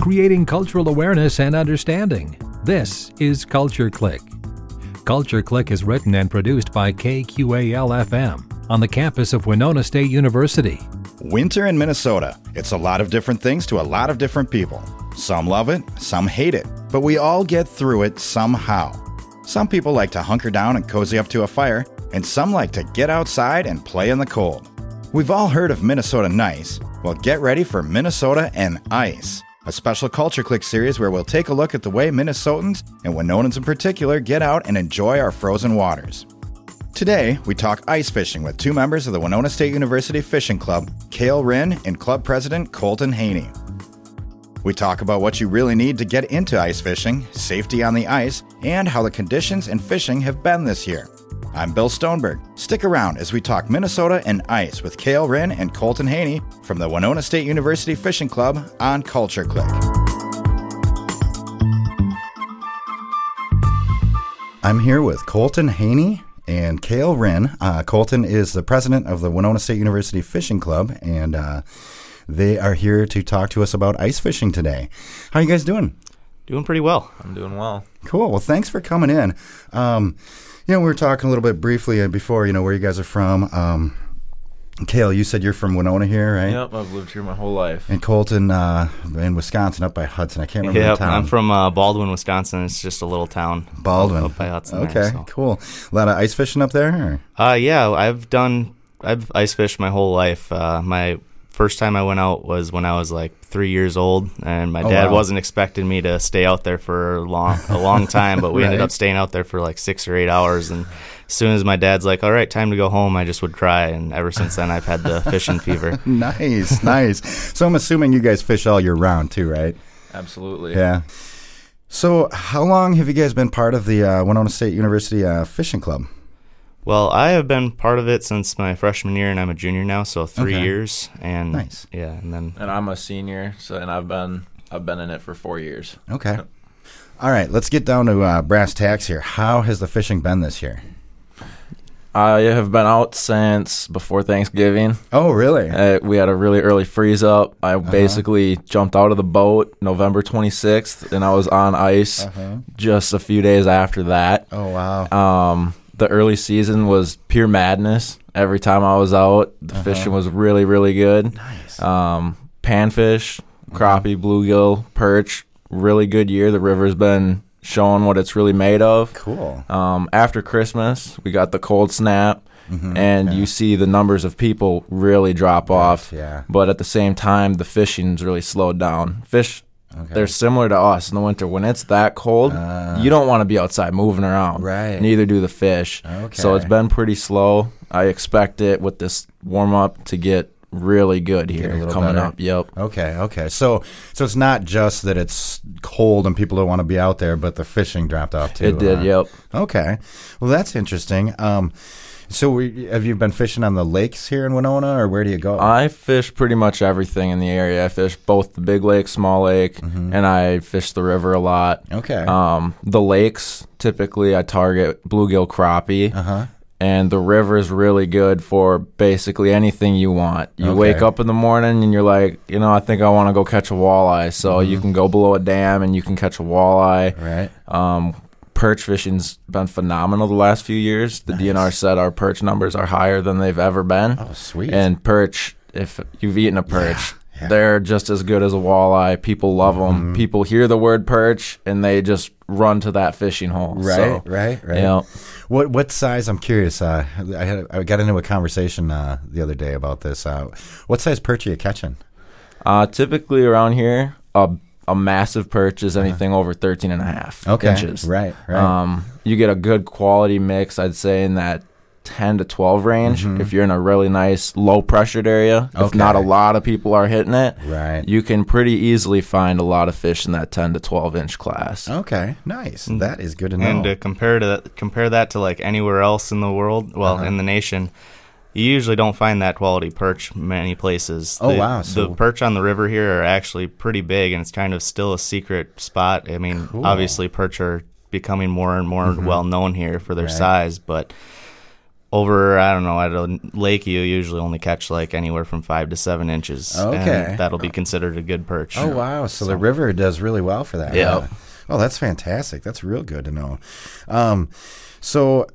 creating cultural awareness and understanding. This is Culture Click. Culture Click is written and produced by KQAL-FM on the campus of Winona State University. Winter in Minnesota. It's a lot of different things to a lot of different people. Some love it, some hate it, but we all get through it somehow. Some people like to hunker down and cozy up to a fire, and some like to get outside and play in the cold. We've all heard of Minnesota Nice. Well, get ready for Minnesota and Ice, a special Culture Click series where we'll take a look at the way Minnesotans, and Winonans in particular, get out and enjoy our frozen waters. Today, we talk ice fishing with two members of the Winona State University Fishing Club, Kale Wren and Club President Colton Haney. We talk about what you really need to get into ice fishing, safety on the ice, and how the conditions and fishing have been this year. I'm Bill Stoneberg. Stick around as we talk Minnesota and ice with Kale Wren and Colton Haney from the Winona State University Fishing Club on Culture Click. I'm here with Colton Haney and Kale Wren. Colton is the president of the Winona State University Fishing Club, and they are here to talk to us about ice fishing today. How are you guys doing? Doing pretty well. I'm doing well. Cool. Well, thanks for coming in. You know, we were talking a little bit briefly before, you know, where you guys are from. Kale, you said you're from Winona here, right? Yep, I've lived here my whole life. And Colton in Wisconsin, up by Hudson. I can't remember the town. I'm from Baldwin, Wisconsin. It's just a little town. Baldwin. Up by Hudson. Okay, there, so. Cool. A lot of ice fishing up there? Or? Yeah, I've ice fished my whole life. My first time I went out was when I was like 3 years old, and my dad wasn't expecting me to stay out there for a long time, but we ended up staying out there for like 6 or 8 hours, and as soon as my dad's like, all right, time to go home, I just would cry, and ever since then I've had the fishing fever. Nice. So I'm assuming you guys fish all year round too, right? Absolutely. Yeah. So how long have you guys been part of the Winona State University Fishing Club? Well, I have been part of it since my freshman year, and I'm a junior now, so 3 years. And nice. Yeah, and I'm a senior, so and I've been in it for 4 years. Okay. All right, let's get down to brass tacks here. How has the fishing been this year? I have been out since before Thanksgiving. Oh, really? We had a really early freeze-up. I basically jumped out of the boat November 26th, and I was on ice just a few days after that. Oh, wow. The early season was pure madness. Every time I was out, the fishing was really, really good. Nice. Panfish, crappie, bluegill, perch, really good year. The river's been showing what it's really made of. Cool. After Christmas, we got the cold snap, and you see the numbers of people really drop off. Yeah. But at the same time, the fishing's really slowed down. Fish... Okay. They're similar to us in the winter. When it's that cold, you don't want to be outside moving around. Right. Neither do the fish. Okay. So it's been pretty slow. I expect it with this warm-up to get really good here coming up. Yep. Okay. So it's not just that it's cold and people don't want to be out there, but the fishing dropped off too. It did, yep. Okay. Well, that's interesting. Have you been fishing on the lakes here in Winona, or where do you go? I fish pretty much everything in the area. I fish both the big lake, small lake, and I fish the river a lot. Okay. The lakes, typically I target bluegill, crappie, and the river is really good for basically anything you want. You wake up in the morning and you're like, you know, I think I want to go catch a walleye. So you can go below a dam and you can catch a walleye. Right. Perch fishing's been phenomenal the last few years. The DNR said our perch numbers are higher than they've ever been. Oh, sweet. And perch, if you've eaten a perch, they're just as good as a walleye. People love them. People hear the word perch, and they just run to that fishing hole. Right. You know, what size, I'm curious, I got into a conversation the other day about this. What size perch are you catching? Typically around here, a massive perch is anything over 13 and a half inches. Right. You get a good quality mix, I'd say, in that 10 to 12 range. If you're in a really nice, low-pressured area, if not a lot of people are hitting it, you can pretty easily find a lot of fish in that 10 to 12-inch class. Okay, nice. That is good to know. And to compare that to, like, anywhere else in the world, in the nation, you usually don't find that quality perch many places. So the perch on the river here are actually pretty big, and it's kind of still a secret spot. I mean, obviously perch are becoming more and more well known here for their size, but over, I don't know, at a lake, you usually only catch like anywhere from 5 to 7 inches. Okay. And that'll be considered a good perch. Oh, wow. So the river does really well for that. Yeah. Huh? Oh, that's fantastic. That's real good to know. So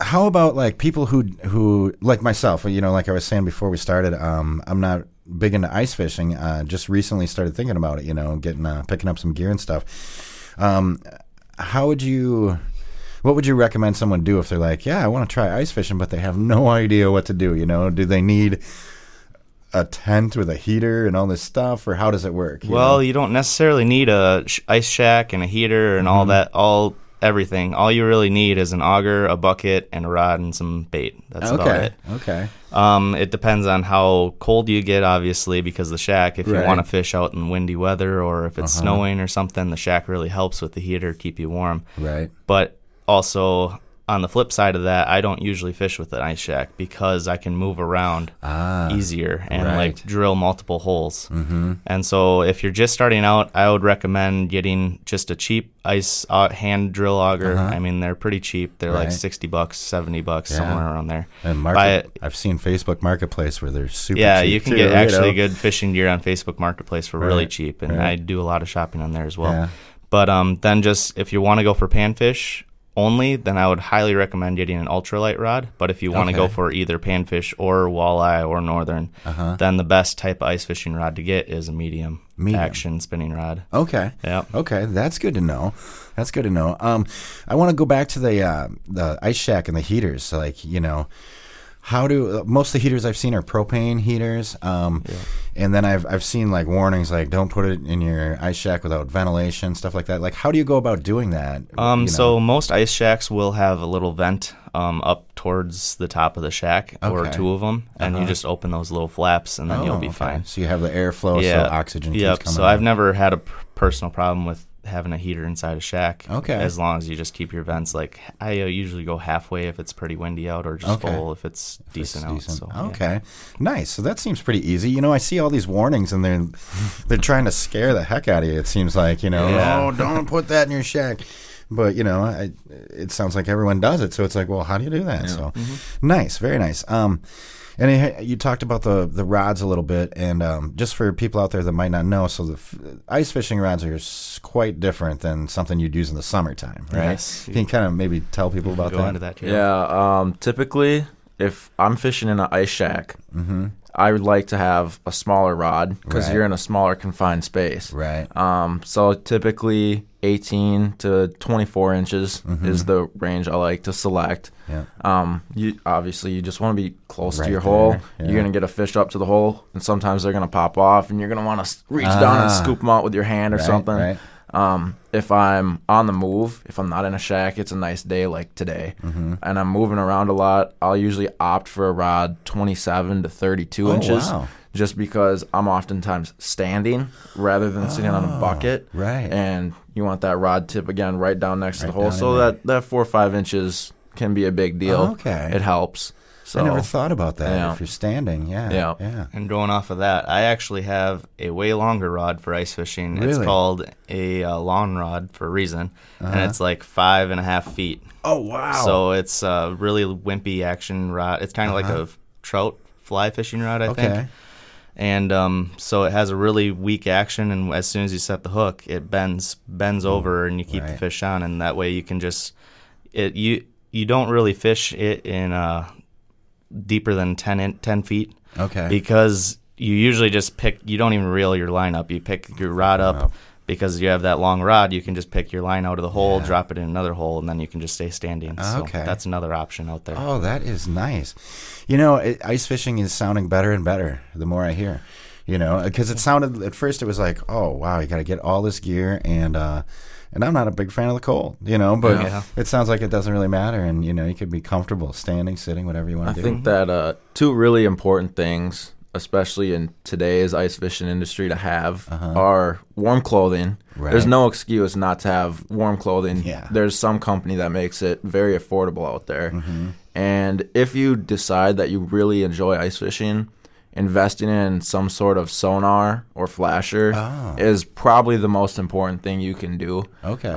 how about like people who like myself, you know, like I was saying before we started, I'm not big into ice fishing. Just recently started thinking about it, you know, getting, picking up some gear and stuff. What would you recommend someone do if they're like, yeah, I want to try ice fishing, but they have no idea what to do, you know? Do they need a tent with a heater and all this stuff, or how does it work? Well, you don't necessarily need a ice shack and a heater and all that, everything. All you really need is an auger, a bucket, and a rod and some bait. That's about it. Okay. It depends on how cold you get, obviously, because the shack, if you want to fish out in windy weather or if it's snowing or something, the shack really helps with the heater, keep you warm. Right. But also, on the flip side of that, I don't usually fish with an ice shack because I can move around easier and like drill multiple holes. Mm-hmm. And so if you're just starting out, I would recommend getting just a cheap ice hand drill auger. Uh-huh. I mean, they're pretty cheap. They're like $60, $70, somewhere around there. And I've seen Facebook Marketplace where they're super cheap. Yeah, you can get actually good fishing gear on Facebook Marketplace for really cheap. And I do a lot of shopping on there as well. Yeah. But then just if you want to go for panfish only, then I would highly recommend getting an ultralight rod. But if you want to go for either panfish or walleye or northern, then the best type of ice fishing rod to get is a medium action spinning rod. Okay. Yeah. Okay, that's good to know. That's good to know. I want to go back to the ice shack and the heaters. So, like, you know, how do most of the heaters I've seen are propane heaters, and then I've seen like warnings like don't put it in your ice shack without ventilation, stuff like that. Like, how do you go about doing that? So most ice shacks will have a little vent up towards the top of the shack, or two of them, and you just open those little flaps, and then you'll be fine. So you have the airflow, so oxygen keeps coming. So I've never had a personal problem with having a heater inside a shack, as long as you just keep your vents, like I usually go halfway if it's pretty windy out, or just full if it's decent out. So, nice. So that seems pretty easy. You know, I see all these warnings and they're trying to scare the heck out of you. It seems like, you know, oh, don't put that in your shack. But, you know, it sounds like everyone does it. So it's like, well, how do you do that? Yeah. So nice, very nice. And you talked about the rods a little bit, and just for people out there that might not know, so the ice fishing rods are quite different than something you'd use in the summertime, right? Yes. You can kind of maybe tell people about that. Yeah, typically, if I'm fishing in an ice shack, I would like to have a smaller rod because you're in a smaller confined space. Right. So typically 18 to 24 inches is the range I like to select. Yeah. You just want to be close to your hole. Yeah. You're going to get a fish up to the hole, and sometimes they're going to pop off, and you're going to want to reach down and scoop them out with your hand or something. Right. If I'm on the move, if I'm not in a shack, it's a nice day like today, and I'm moving around a lot, I'll usually opt for a rod 27 to 32 inches, just because I'm oftentimes standing rather than sitting on a bucket. Right. And you want that rod tip, again, right down next to the hole. So that 4 or 5 inches can be a big deal. Okay. It helps. So, I never thought about that. Yeah. If you're standing, yeah. And going off of that, I actually have a way longer rod for ice fishing. Really? It's called a long rod for a reason, and it's like 5.5 feet. Oh, wow. So it's a really wimpy action rod. It's kind of like a trout fly fishing rod, I think. And so it has a really weak action, and as soon as you set the hook, it bends over, and you keep the fish on, and that way you can just you don't really fish it in deeper than 10 feet. Okay. Because you usually just pick, you don't even reel your line up. You pick your rod up because you have that long rod. You can just pick your line out of the hole, drop it in another hole, and then you can just stay standing. Okay. So that's another option out there. Oh, that is nice. You know, ice fishing is sounding better and better the more I hear, you know, because it sounded, at first it was like, oh, wow, you got to get all this gear and I'm not a big fan of the cold, you know, but it sounds like it doesn't really matter. And, you know, you could be comfortable standing, sitting, whatever you want to do. I think that two really important things, especially in today's ice fishing industry, to have are warm clothing. Right. There's no excuse not to have warm clothing. Yeah. There's some company that makes it very affordable out there. Mm-hmm. And if you decide that you really enjoy ice fishing, investing in some sort of sonar or flasher is probably the most important thing you can do. Okay.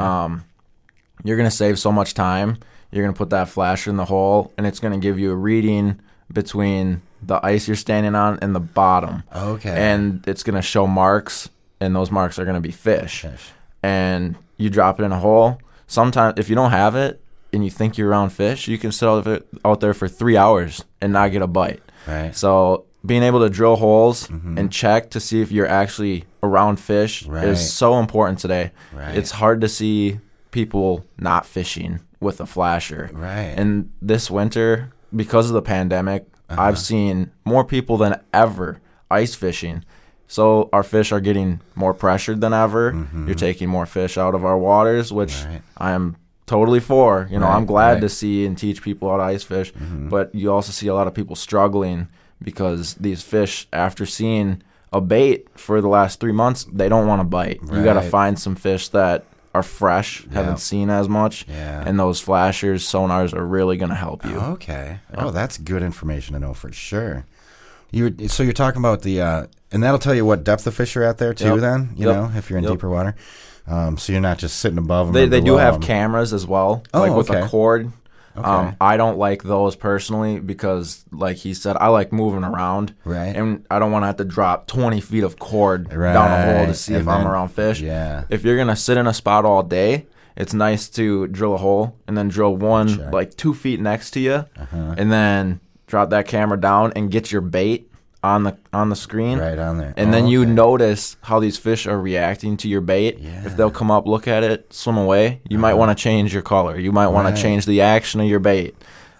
You're going to save so much time. You're going to put that flash in the hole, and it's going to give you a reading between the ice you're standing on and the bottom. Okay. And it's going to show marks, and those marks are going to be fish. And you drop it in a hole. Sometimes if you don't have it and you think you're around fish, you can sit out there for 3 hours and not get a bite. Right. So being able to drill holes and check to see if you're actually around fish is so important today. Right. It's hard to see people not fishing with a flasher. Right. And this winter, because of the pandemic, I've seen more people than ever ice fishing. So our fish are getting more pressured than ever. Mm-hmm. You're taking more fish out of our waters, which I am totally for. You know, I'm glad to see and teach people how to ice fish. Mm-hmm. But you also see a lot of people struggling because these fish, after seeing a bait for the last 3 months, they don't want to bite. Right. You got to find some fish that are fresh, haven't seen as much, and those flashers, sonars are really going to help you. Okay. Yeah. Oh, that's good information to know for sure. So you're talking about the and that'll tell you what depth of fish are at there too. Then you know if you're in deeper water, so you're not just sitting above them. They do have cameras as well, with a cord. Okay. I don't like those personally because, like he said, I like moving around, and I don't want to have to drop 20 feet of cord down a hole to see if I'm around fish. Yeah. If you're going to sit in a spot all day, it's nice to drill a hole and then drill one 2 feet next to you and then drop that camera down and get your bait on the screen. Right on there. And then you notice how these fish are reacting to your bait. Yeah. If they'll come up, look at it, swim away, you might want to change your color. You might want to change the action of your bait.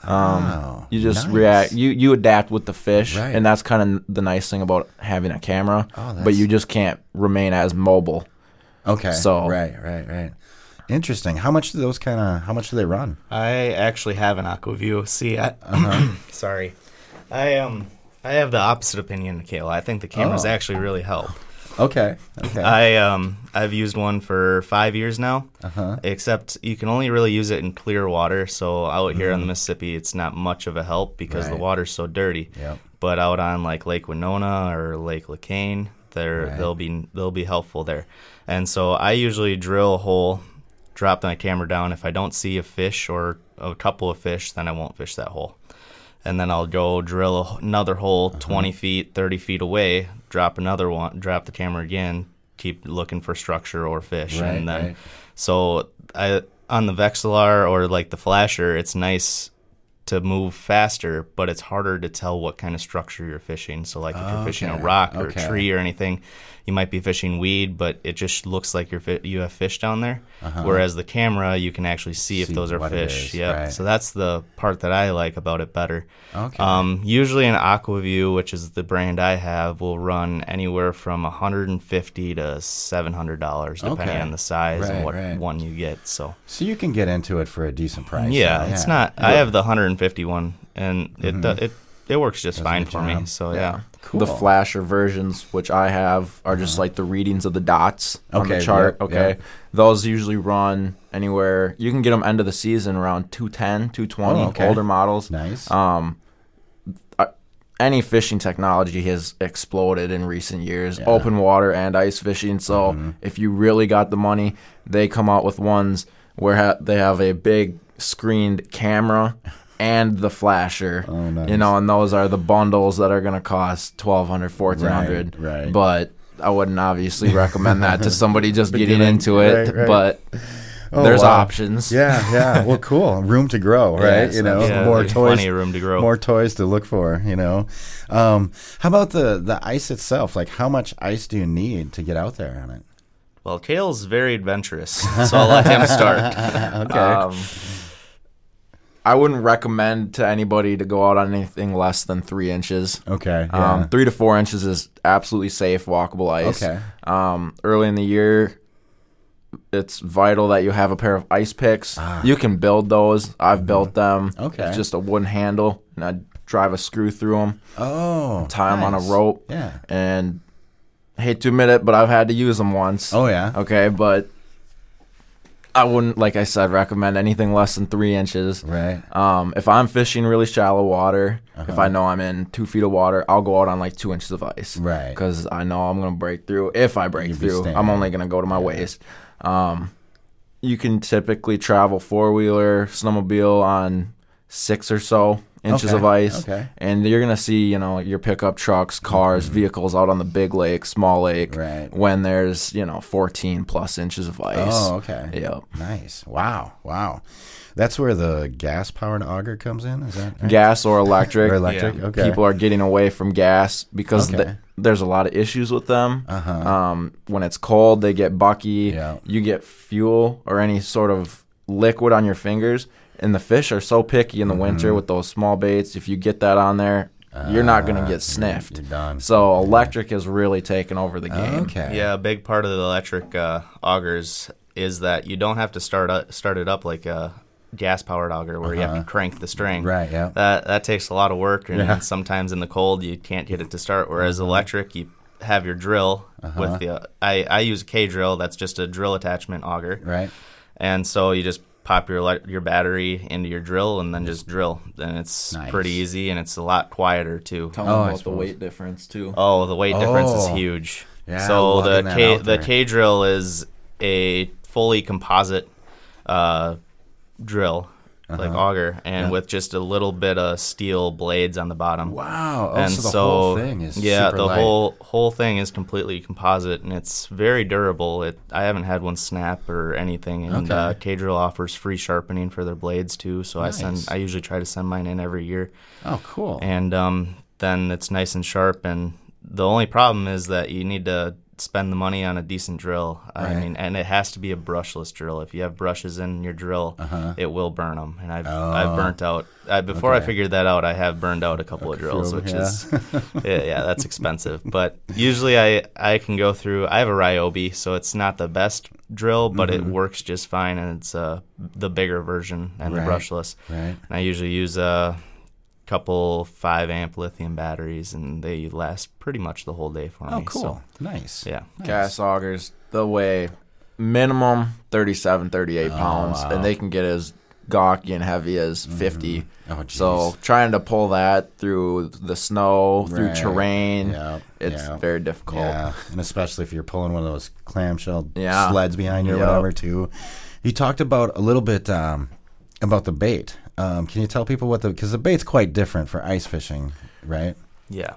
You just react. You adapt with the fish, and that's kind of the nice thing about having a camera. But you just can't remain as mobile. Okay. So right. Interesting. How much do they run? I actually have an Aqua-Vu. See, sorry, I have the opposite opinion to Kale. I think the cameras actually really help. Okay. I've used one for 5 years now, except you can only really use it in clear water. So out here on the Mississippi, it's not much of a help because the water's so dirty. Yep. But out on like Lake Winona or Lake Lacane, they'll be helpful there. And so I usually drill a hole, drop my camera down. If I don't see a fish or a couple of fish, then I won't fish that hole. And then I'll go drill another hole 20 feet, 30 feet away, drop another one, drop the camera again, keep looking for structure or fish. And then, so on the Vexilar or like the flasher, it's nice to move faster, but it's harder to tell what kind of structure you're fishing. So like if you're fishing a rock or a tree or anything, you might be fishing weed, but it just looks like you have fish down there. Whereas the camera, you can actually see if those are fish. Yeah. Right. So that's the part that I like about it better. Okay. Usually an Aqua-Vu, which is the brand I have, will run anywhere from $150 to $700 depending on the size and what one you get. So you can get into it for a decent price. Yeah. It's not. I have the $151 and it works just fine for me. So yeah. Cool. The flasher versions, which I have, are just like the readings of the dots on the chart. Yep, okay. Yep. Those usually run anywhere. You can get them end of the season around 210, 220, older models. Nice. Any fishing technology has exploded in recent years, open water and ice fishing. So if you really got the money, they come out with ones where they have a big screened camera and the flasher, you know, and those are the bundles that are going to cost $1,200, $1,400. Right. But I wouldn't obviously recommend that to somebody just getting into it. Right. But there's options. Yeah. Well, cool. Room to grow, right? You know, more toys. Plenty of room to grow. More toys to look for. You know, how about the ice itself? Like, how much ice do you need to get out there on it? Well, Kale's very adventurous, so I'll let him start. Okay. I wouldn't recommend to anybody to go out on anything less than 3 inches. Okay. 3 to 4 inches is absolutely safe, walkable ice. Okay. Early in the year, it's vital that you have a pair of ice picks. You can build those. I've built them. Okay. It's just a wooden handle, and I drive a screw through them. Oh, tie them on a rope. Yeah. And I hate to admit it, but I've had to use them once. Oh, yeah. Okay, but I wouldn't, like I said, recommend anything less than 3 inches. Right. If I'm fishing really shallow water, if I know I'm in 2 feet of water, I'll go out on like 2 inches of ice. Right. Because I know I'm going to break through. If I break through, I'm only going to go to my waist. you can typically travel four-wheeler, snowmobile on 6 or so inches of ice. Okay. And you're going to see, you know, your pickup trucks, cars, vehicles out on the big lake, small lake, when there's, you know, 14-plus inches of ice. Oh, okay. Yep. Nice. Wow. Wow. That's where the gas-powered auger comes in? Is that right? Gas or electric. Or electric, yeah. Okay. People are getting away from gas because there's a lot of issues with them. When it's cold, they get bucky. Yeah. You get fuel or any sort of liquid on your fingers, and the fish are so picky in the winter with those small baits. If you get that on there, you're not going to get sniffed. You're done. So electric is really taking over the game. Okay. Yeah, a big part of the electric augers is that you don't have to start it up like a gas-powered auger where you have to crank the string. Right, yeah. That takes a lot of work, and sometimes in the cold you can't get it to start, whereas electric you have your drill with the I use a K-drill. That's just a drill attachment auger. Right. And so you just pop your battery into your drill and then just drill. And it's pretty easy, and it's a lot quieter too. Tell me about the weight difference too. Oh, the weight difference is huge. Yeah, so the K-drill is a fully composite drill, like auger, and with just a little bit of steel blades on the bottom. Wow. Oh, and so whole thing is super light. Whole thing is completely composite, and it's very durable. I haven't had one snap or anything, and K-Drill offers free sharpening for their blades too, so I usually try to send mine in every year. Oh, cool. And then it's nice and sharp, and the only problem is that you need to spend the money on a decent drill. I mean, and it has to be a brushless drill. If you have brushes in your drill, it will burn them. And I've burnt out. Before I figured that out, I have burned out a couple of drills, which is that's expensive. But usually I can go through. I have a Ryobi, so it's not the best drill, but it works just fine, and it's the bigger version and the brushless. Right. And I usually use a couple 5-amp lithium batteries, and they last pretty much the whole day for me. Oh, cool. So, nice. Yeah. Nice. Gas augers, they weigh minimum 37, 38 pounds, and they can get as gawky and heavy as 50. Oh, geez. So trying to pull that through the snow, through terrain, it's very difficult. Yeah, and especially if you're pulling one of those clamshell sleds behind you or whatever, too. You talked about a little bit about the bait. Can you tell people because the bait's quite different for ice fishing, right? Yeah.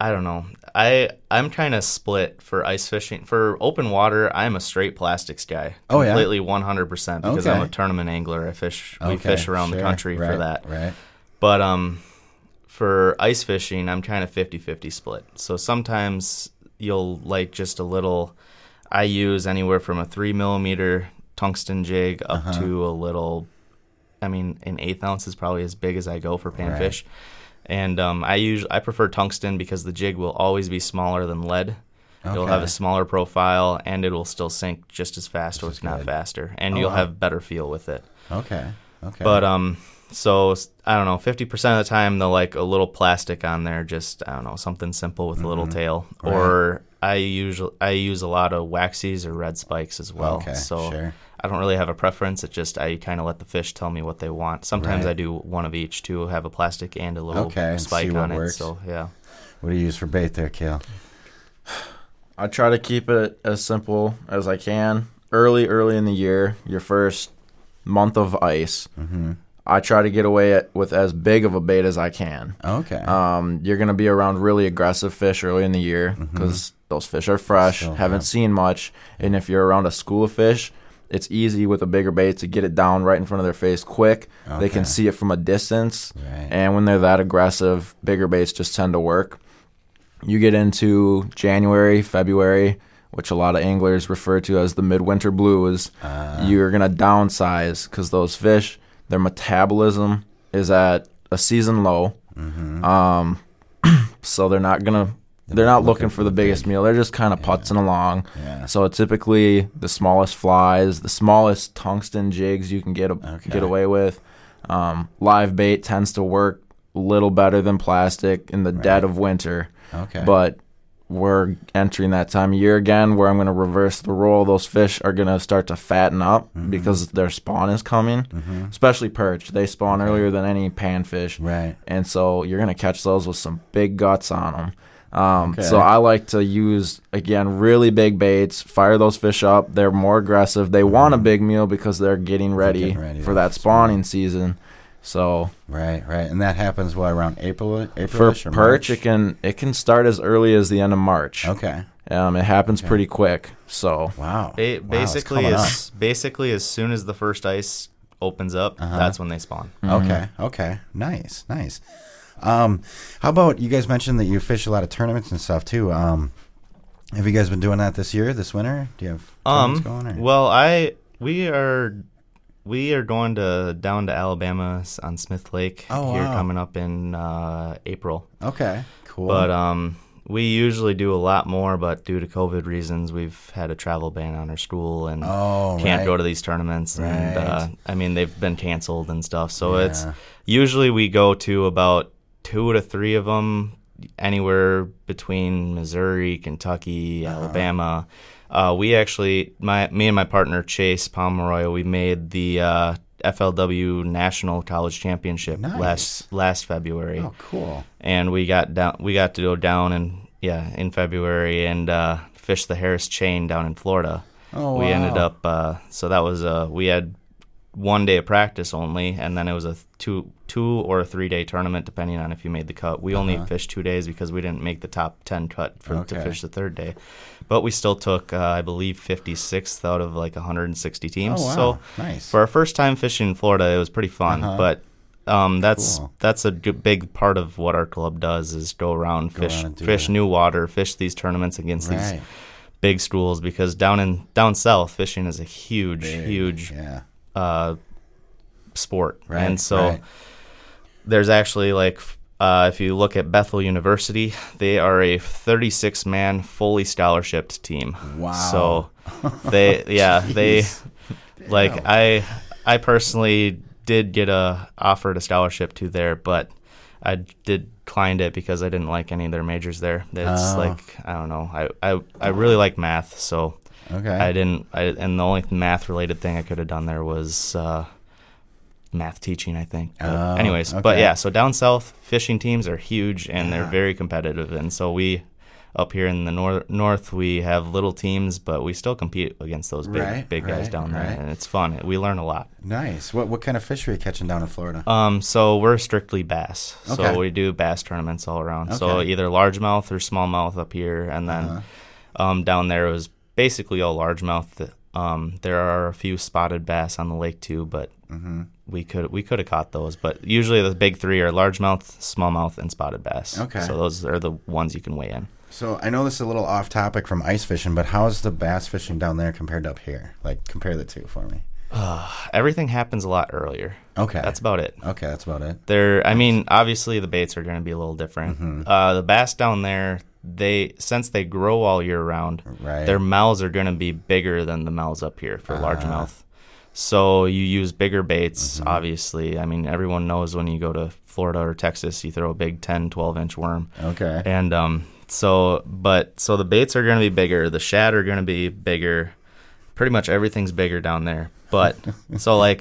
I don't know. I'm kind of split for ice fishing. For open water, I'm a straight plastics guy. Oh, yeah? Completely 100% because I'm a tournament angler. We fish around the country for that. Right. But for ice fishing, I'm kind of 50-50 split. So sometimes you'll like just a little – I use anywhere from a 3-millimeter tungsten jig up to a little – an 1/8 ounce is probably as big as I go for panfish. Right. And I prefer tungsten because the jig will always be smaller than lead. Okay. It'll have a smaller profile, and it will still sink just as fast, or if not faster. And you'll have better feel with it. Okay. But so I don't know, 50% of the time they'll like a little plastic on there, just I don't know, something simple with a little tail. Right. Or I use a lot of waxies or red spikes as well. Okay, so I don't really have a preference. It's just I kind of let the fish tell me what they want. Sometimes I do one of each, too. Have a plastic and a little spike on it. So what do you use for bait there, Kale? I try to keep it as simple as I can. Early in the year, your first month of ice, I try to get away with as big of a bait as I can. Okay. You're going to be around really aggressive fish early in the year because those fish are fresh, haven't seen much. And if you're around a school of fish, it's easy with a bigger bait to get it down right in front of their face quick. Okay. They can see it from a distance. Right. And when they're that aggressive, bigger baits just tend to work. You get into January, February, which a lot of anglers refer to as the midwinter blues. You're going to downsize because those fish, their metabolism is at a season low. So they're not going to. They're not looking for the biggest meal. They're just kind of putzing along. Yeah. So typically the smallest flies, the smallest tungsten jigs you can get away with. Live bait tends to work a little better than plastic in the dead of winter. Okay. But we're entering that time of year again where I'm going to reverse the role. Those fish are going to start to fatten up because their spawn is coming, especially perch. They spawn earlier than any panfish. Right. And so you're going to catch those with some big guts on them. So I like to use, again, really big baits, fire those fish up. They're more aggressive. They want a big meal because they're getting ready for that spawning season. So right, and that happens around April for perch. March? It can start as early as the end of March. Okay, it happens pretty quick. So basically as soon as the first ice opens up, that's when they spawn. Mm-hmm. Okay, nice. How about you guys mentioned that you fish a lot of tournaments and stuff too. Have you guys been doing that this winter? Do you have tournaments going? Or? Well, we are going down to Alabama on Smith Lake coming up in April. Okay, cool. But we usually do a lot more, but due to COVID reasons, we've had a travel ban on our school and can't go to these tournaments. Right. And they've been canceled and stuff. So it's usually we go to about 2 to 3 of them, anywhere between Missouri, Kentucky, Alabama. We actually, me and my partner Chase Pomeroy, we made the FLW National College Championship last February. Oh, cool! And we got to go down in February and fish the Harris chain down in Florida. Oh, we ended up so that was we had 1 day of practice only, and then it was a two or a 3 day tournament depending on if you made the cut. We only fished 2 days because we didn't make the top 10 cut to fish the third day, but we still took I believe 56th out of like 160 teams. So nice. For our first time fishing in Florida, it was pretty fun. But that's a big part of what our club does is go around and fish new water, fish these tournaments against these big schools, because down south fishing is a huge sport. There's actually if you look at Bethel University, they are a 36-man fully scholarshiped team. Wow. So I personally did get offered a scholarship to there, but I declined it because I didn't like any of their majors there. It's I don't know. I really like math, so I didn't. And the only math-related thing I could have done there was math teaching, I think. So down south, fishing teams are huge, and they're very competitive. And so we, up here in the north, we have little teams, but we still compete against those big guys down there, and it's fun. We learn a lot. Nice. What kind of fish are you catching down in Florida? So we're strictly bass. Okay. So we do bass tournaments all around. Okay. So either largemouth or smallmouth up here, and then down there it was basically all largemouth. There are a few spotted bass on the lake too, but we could have caught those. But usually the big three are largemouth, smallmouth, and spotted bass. Okay. So those are the ones you can weigh in. So I know this is a little off topic from ice fishing, but how is the bass fishing down there compared to up here? Like, compare the two for me. Everything happens a lot earlier. Okay. That's about it. Obviously the baits are going to be a little different. The bass down there, since they grow all year round, their mouths are going to be bigger than the mouths up here for largemouth. So you use bigger baits, obviously. I mean, everyone knows when you go to Florida or Texas, you throw a big 10, 12-inch worm. Okay. And so the baits are going to be bigger. The shad are going to be bigger. Pretty much everything's bigger down there. But we have a lot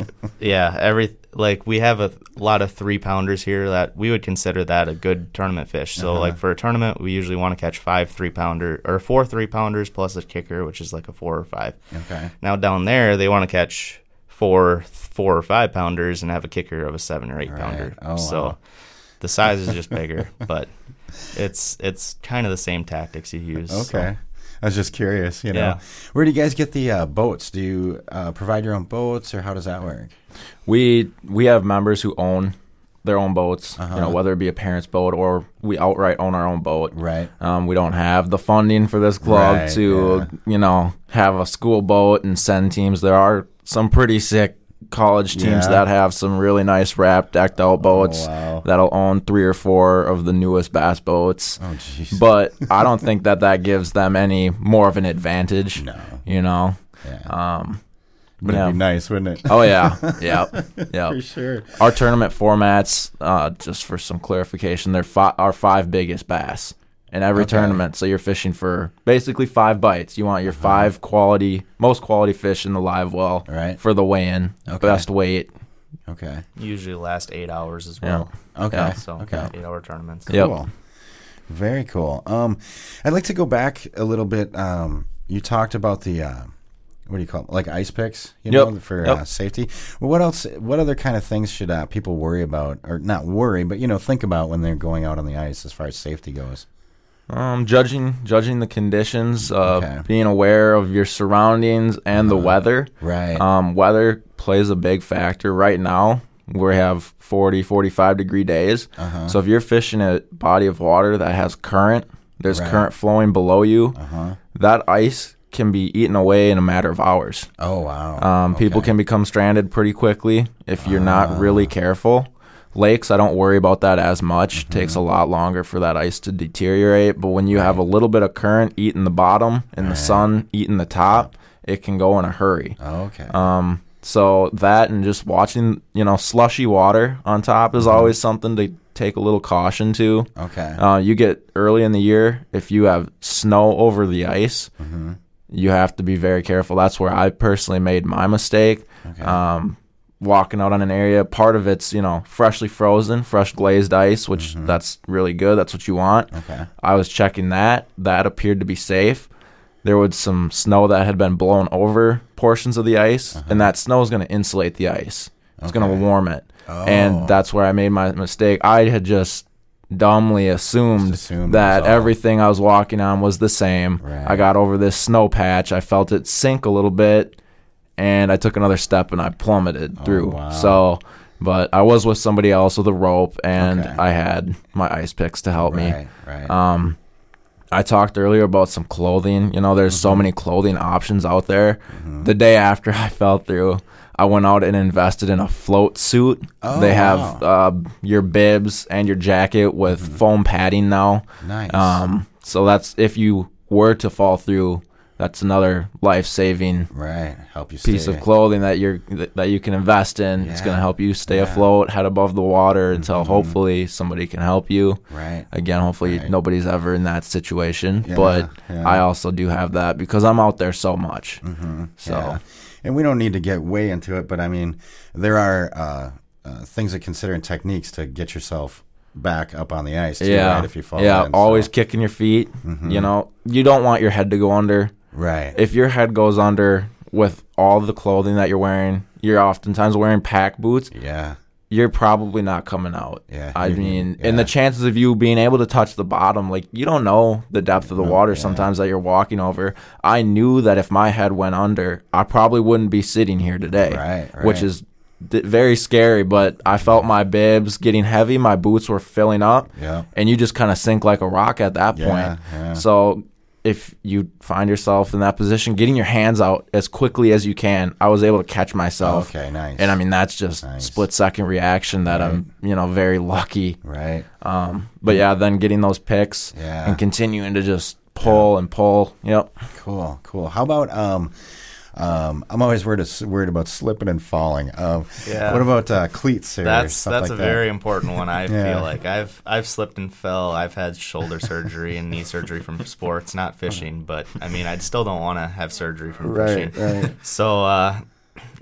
of 3-pounders here that we would consider that a good tournament fish. So for a tournament, we usually want to catch 5 3-pounder or 4 3-pounders plus a kicker, which is like a 4 or 5. Okay. Now down there, they want to catch 4 4 or 5-pounders and have a kicker of a 7 or 8-pounder. The size is just bigger, but it's kind of the same tactics you use. Okay. So. I was just curious, Where do you guys get the boats? Do you provide your own boats, or how does that work? We have members who own their own boats, whether it be a parent's boat or we outright own our own boat. Right. We don't have the funding for this club to have a school boat and send teams. There are some pretty sick college teams that have some really nice wrapped, decked out boats that'll own 3 or 4 of the newest bass boats. Oh, jeez. But I don't think that gives them any more of an advantage. No. Yeah. But it'd be nice, wouldn't it? Oh, yeah. Yeah. For sure. Our tournament formats, just for some clarification, they're our 5 biggest bass in every tournament. So you're fishing for basically 5 bites. You want your 5 most quality fish in the live well for the weigh-in, best weight. Okay. Usually last 8 hours as well. Okay. So 8-hour tournaments. Cool. Yep. Very cool. I'd like to go back a little bit. You talked about the what do you call it? Like ice picks, you know, for safety. Well, what else? What other kind of things should people worry about, or not worry, but think about when they're going out on the ice as far as safety goes? Judging the conditions, being aware of your surroundings and the weather. Right. Weather plays a big factor. Right now, we have 40, 45-degree days. Uh-huh. So if you're fishing a body of water that has current, there's current flowing below you, that ice can be eaten away in a matter of hours. Oh, wow. People can become stranded pretty quickly if you're not really careful. Lakes, I don't worry about that as much. It takes a lot longer for that ice to deteriorate. But when you have a little bit of current eating the bottom and the sun eating the top, it can go in a hurry. Okay. So that, and just watching, slushy water on top is always something to take a little caution to. Okay. You get early in the year, if you have snow over the ice, you have to be very careful. That's where I personally made my mistake. Okay. Walking out on an area, part of it's freshly frozen, fresh glazed ice, which that's really good. That's what you want. Okay. I was checking that appeared to be safe. There was some snow that had been blown over portions of the ice, and that snow is going to insulate the ice. It's going to warm it. Oh. And that's where I made my mistake. I had just dumbly assumed that everything I was walking on was the same. Right. I got over this snow patch. I felt it sink a little bit, and I took another step, and I plummeted through. Wow. So, but I was with somebody else with a rope, and I had my ice picks to help me. Right. I talked earlier about some clothing. There's so many clothing options out there. The day after I fell through, I went out and invested in a float suit. Oh, they have your bibs and your jacket with foam padding now. Nice. So that's, if you were to fall through, that's another life-saving piece of clothing that you can invest in. Yeah. It's going to help you stay afloat, head above the water until hopefully somebody can help you. Right. Again, hopefully nobody's ever in that situation. Yeah. But I also do have that because I'm out there so much. So, and we don't need to get way into it, but, I mean, there are things to consider and techniques to get yourself back up on the ice too, right, if you fall in, always kicking your feet. You don't want your head to go under. Right. If your head goes under with all the clothing that you're wearing, you're oftentimes wearing pack boots. Yeah. You're probably not coming out. Yeah. I mean, and the chances of you being able to touch the bottom, like, you don't know the depth of the water sometimes that you're walking over. I knew that if my head went under, I probably wouldn't be sitting here today. Right. Which is very scary, but I felt my bibs getting heavy. My boots were filling up. Yeah. And you just kind of sink like a rock at that point. Yeah. So if you find yourself in that position, getting your hands out as quickly as you can. I was able to catch myself. Okay, nice. And I mean, that's just split-second reaction that I'm, very lucky. Right. But yeah, then getting those picks and continuing to just pull and pull. Yep. Cool. How about I'm always worried about slipping and falling. What about cleats or stuff like that? That's a very important one, I feel like. I've slipped and fell. I've had shoulder surgery and knee surgery from sports, not fishing. But, I mean, I still don't want to have surgery from fishing. Right. So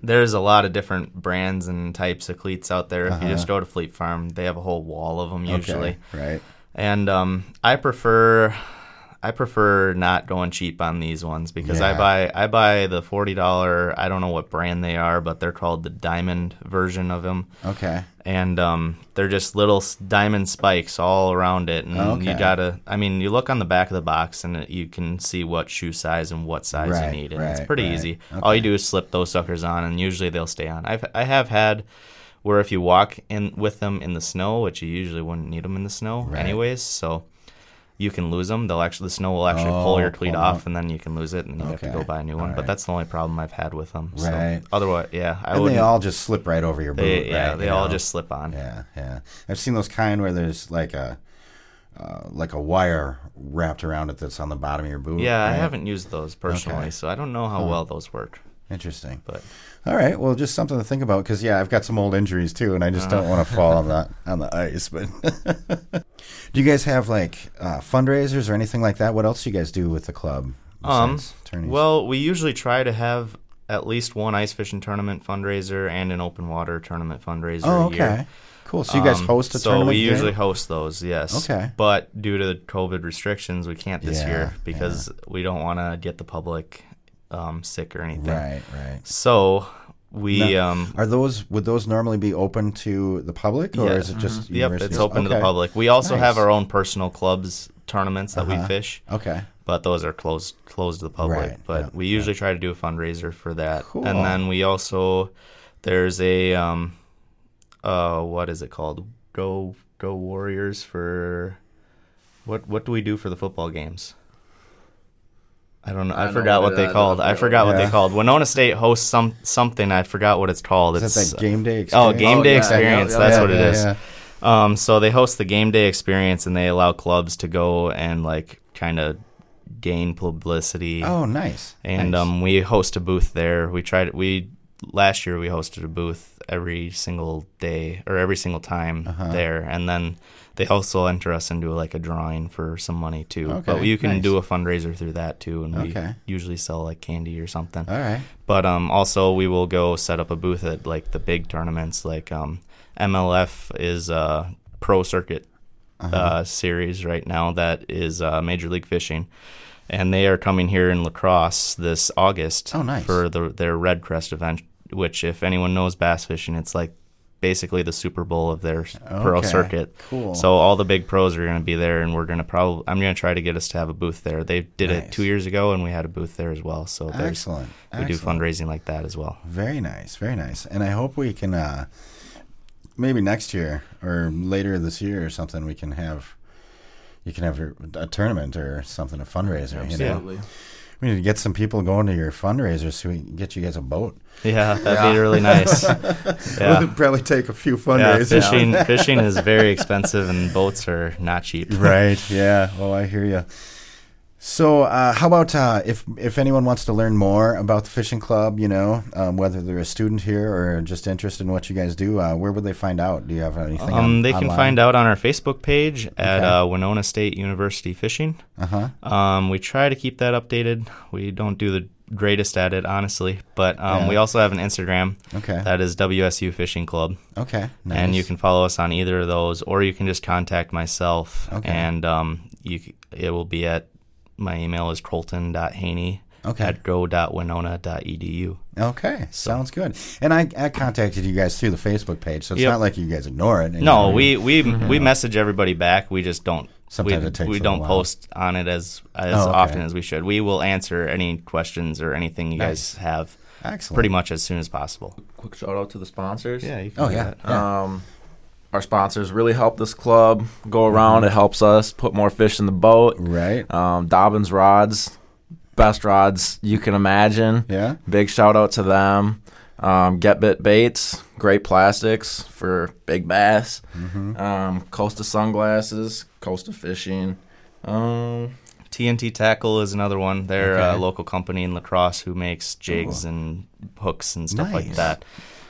there's a lot of different brands and types of cleats out there. If you just go to Fleet Farm, they have a whole wall of them usually. Okay. Right. And I prefer not going cheap on these ones because I buy the $40, I don't know what brand they are, but they're called the diamond version of them. Okay. And they're just little diamond spikes all around it. And you got to, I mean, you look on the back of the box and you can see what shoe size and what size you need. And it's pretty easy. Okay. All you do is slip those suckers on and usually they'll stay on. I have had where if you walk in with them in the snow, which you usually wouldn't need them in the snow anyways, so you can lose them. The snow will actually pull your cleat off, and then you can lose it, and you have to go buy a new one. Right. But that's the only problem I've had with them. Right. So, otherwise, and they all just slip right over your boot. They all just slip on. Yeah. I've seen those kind where there's like a wire wrapped around it that's on the bottom of your boot. Yeah, right? I haven't used those personally, so I don't know how well those work. Interesting. But all right, well, just something to think about because I've got some old injuries too, and I just don't want to fall on the ice. But do you guys have like fundraisers or anything like that? What else do you guys do with the club? Well, we usually try to have at least one ice fishing tournament fundraiser and an open water tournament fundraiser a year. Cool. So you guys host a tournament? So we usually host those, yes. Okay. But due to the COVID restrictions, we can't this year because we don't want to get the public sick or anything. Right, right. So we would those normally be open to the public, or is it just universities? Yep, it's open to the public. We also have our own personal clubs tournaments that we fish. Okay. But those are closed to the public. Right. But we usually try to do a fundraiser for that. Cool. And then we also there's a what is it called? Go Warriors for what do we do for the football games? I don't know. I forgot what they called. I forgot what they called. Winona State hosts something. I forgot what it's called. Is that game day experience? Oh, game day experience. That's what it is. Yeah. So they host the game day experience, and they allow clubs to go and like kind of gain publicity. Oh, nice. And we host a booth there. Last year we hosted a booth every single day or every single time there, and then they also enter us into like a drawing for some money too. Okay, but you can do a fundraiser through that too, and we usually sell like candy or something. All right. But also we will go set up a booth at like the big tournaments, like MLF is a pro circuit series right now that is Major League Fishing. And they are coming here in La Crosse this August for their Red Crest event, which if anyone knows bass fishing, it's like basically the Super Bowl of their pro circuit. Cool. So all the big pros are going to be there, and I'm going to try to get us to have a booth there. They did it 2 years ago, and we had a booth there as well. So we do fundraising like that as well. Very nice, very nice. And I hope we can maybe next year or later this year or something we can have. You can have a tournament or something, a fundraiser. Absolutely. You know? We need to get some people going to your fundraiser so we can get you guys a boat. Yeah, that'd be really nice. Yeah. We'll probably take a few fundraisers. Yeah, fishing is very expensive, and boats are not cheap. Right, yeah. Oh, I hear you. So how about if anyone wants to learn more about the fishing club, you know, whether they're a student here or just interested in what you guys do, where would they find out? Do you have anything They can find out on our Facebook page at Winona State University Fishing. We try to keep that updated. We don't do the greatest at it, honestly, but we also have an Instagram that is WSU Fishing Club. Okay, nice. And you can follow us on either of those, or you can just contact myself, and it will be at my email is colton.haney at go.winona.edu. Okay, sounds good. And I contacted you guys through the Facebook page, so it's not like you guys ignore it. No, we message everybody back. We just don't. Sometimes it takes a while. Post on it as often as we should. We will answer any questions or anything you guys have. Excellent. Pretty much as soon as possible. Quick shout out to the sponsors. Yeah. You can do that. Yeah. Our sponsors really help this club go around. It helps us put more fish in the boat. Right. Dobbins Rods, best rods you can imagine. Yeah. Big shout out to them. Get Bit Baits, great plastics for big bass. Costa sunglasses, Costa fishing. TNT Tackle is another one. They're a local company in La Crosse who makes jigs and hooks and stuff like that.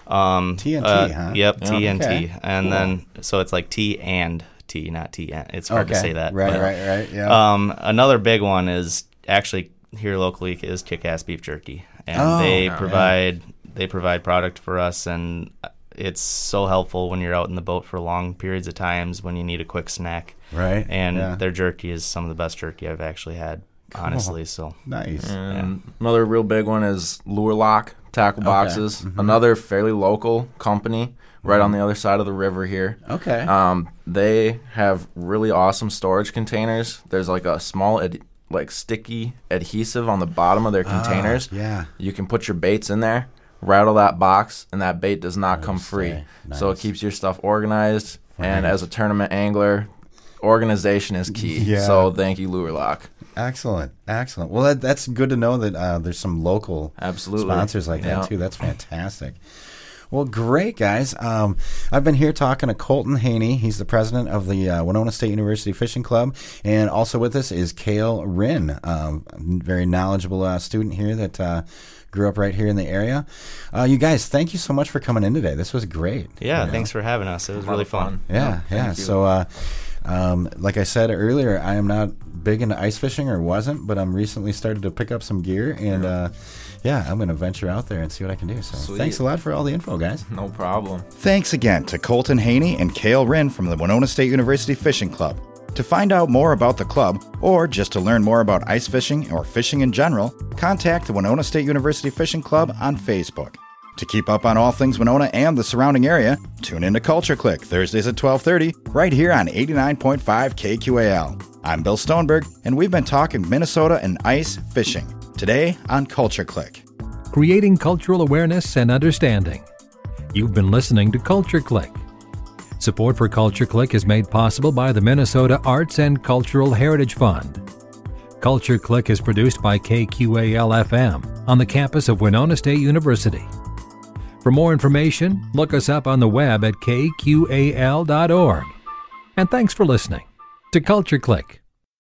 TNT, huh? Yep, yeah. TNT. Okay. And then, so it's like T and T, not T. It's hard to say that. Right, yeah. Another big one is actually here locally is Kick Ass Beef Jerky. And they provide product for us, and it's so helpful when you're out in the boat for long periods of times when you need a quick snack. Right. And their jerky is some of the best jerky I've actually had, honestly. So nice. And another real big one is Lure Lock. Tackle boxes, another fairly local company right on the other side of the river here. Okay. They have really awesome storage containers. There's like a small sticky adhesive on the bottom of their containers. Yeah. You can put your baits in there, rattle that box, and that bait does not come free. Nice. So it keeps your stuff organized, and as a tournament angler, organization is key. Yeah. So thank you, Lure Lock. Excellent. Well, that's good to know that there's some local sponsors like that, too. That's fantastic. Well, great, guys. I've been here talking to Colton Haney. He's the president of the Winona State University Fishing Club. And also with us is Kale Wren, very knowledgeable student here that grew up right here in the area. You guys, thank you so much for coming in today. This was great. Yeah, thanks for having us. It was really fun. Yeah. So Like I said earlier, I am not big into ice fishing, or wasn't, but I'm recently started to pick up some gear, and yeah, I'm going to venture out there and see what I can do. So sweet. Thanks a lot for all the info, guys. No problem. Thanks again to Colton Haney and Kale Wren from the Winona State University Fishing Club. To find out more about the club, or just to learn more about ice fishing or fishing in general, contact the Winona State University Fishing Club on Facebook. To keep up on all things Winona and the surrounding area, tune in to Culture Click Thursdays at 12:30 right here on 89.5 KQAL. I'm Bill Stoneberg, and we've been talking Minnesota and ice fishing today on Culture Click. Creating cultural awareness and understanding. You've been listening to Culture Click. Support for Culture Click is made possible by the Minnesota Arts and Cultural Heritage Fund. Culture Click is produced by KQAL-FM on the campus of Winona State University. For more information, look us up on the web at kqal.org. And thanks for listening to Culture Click.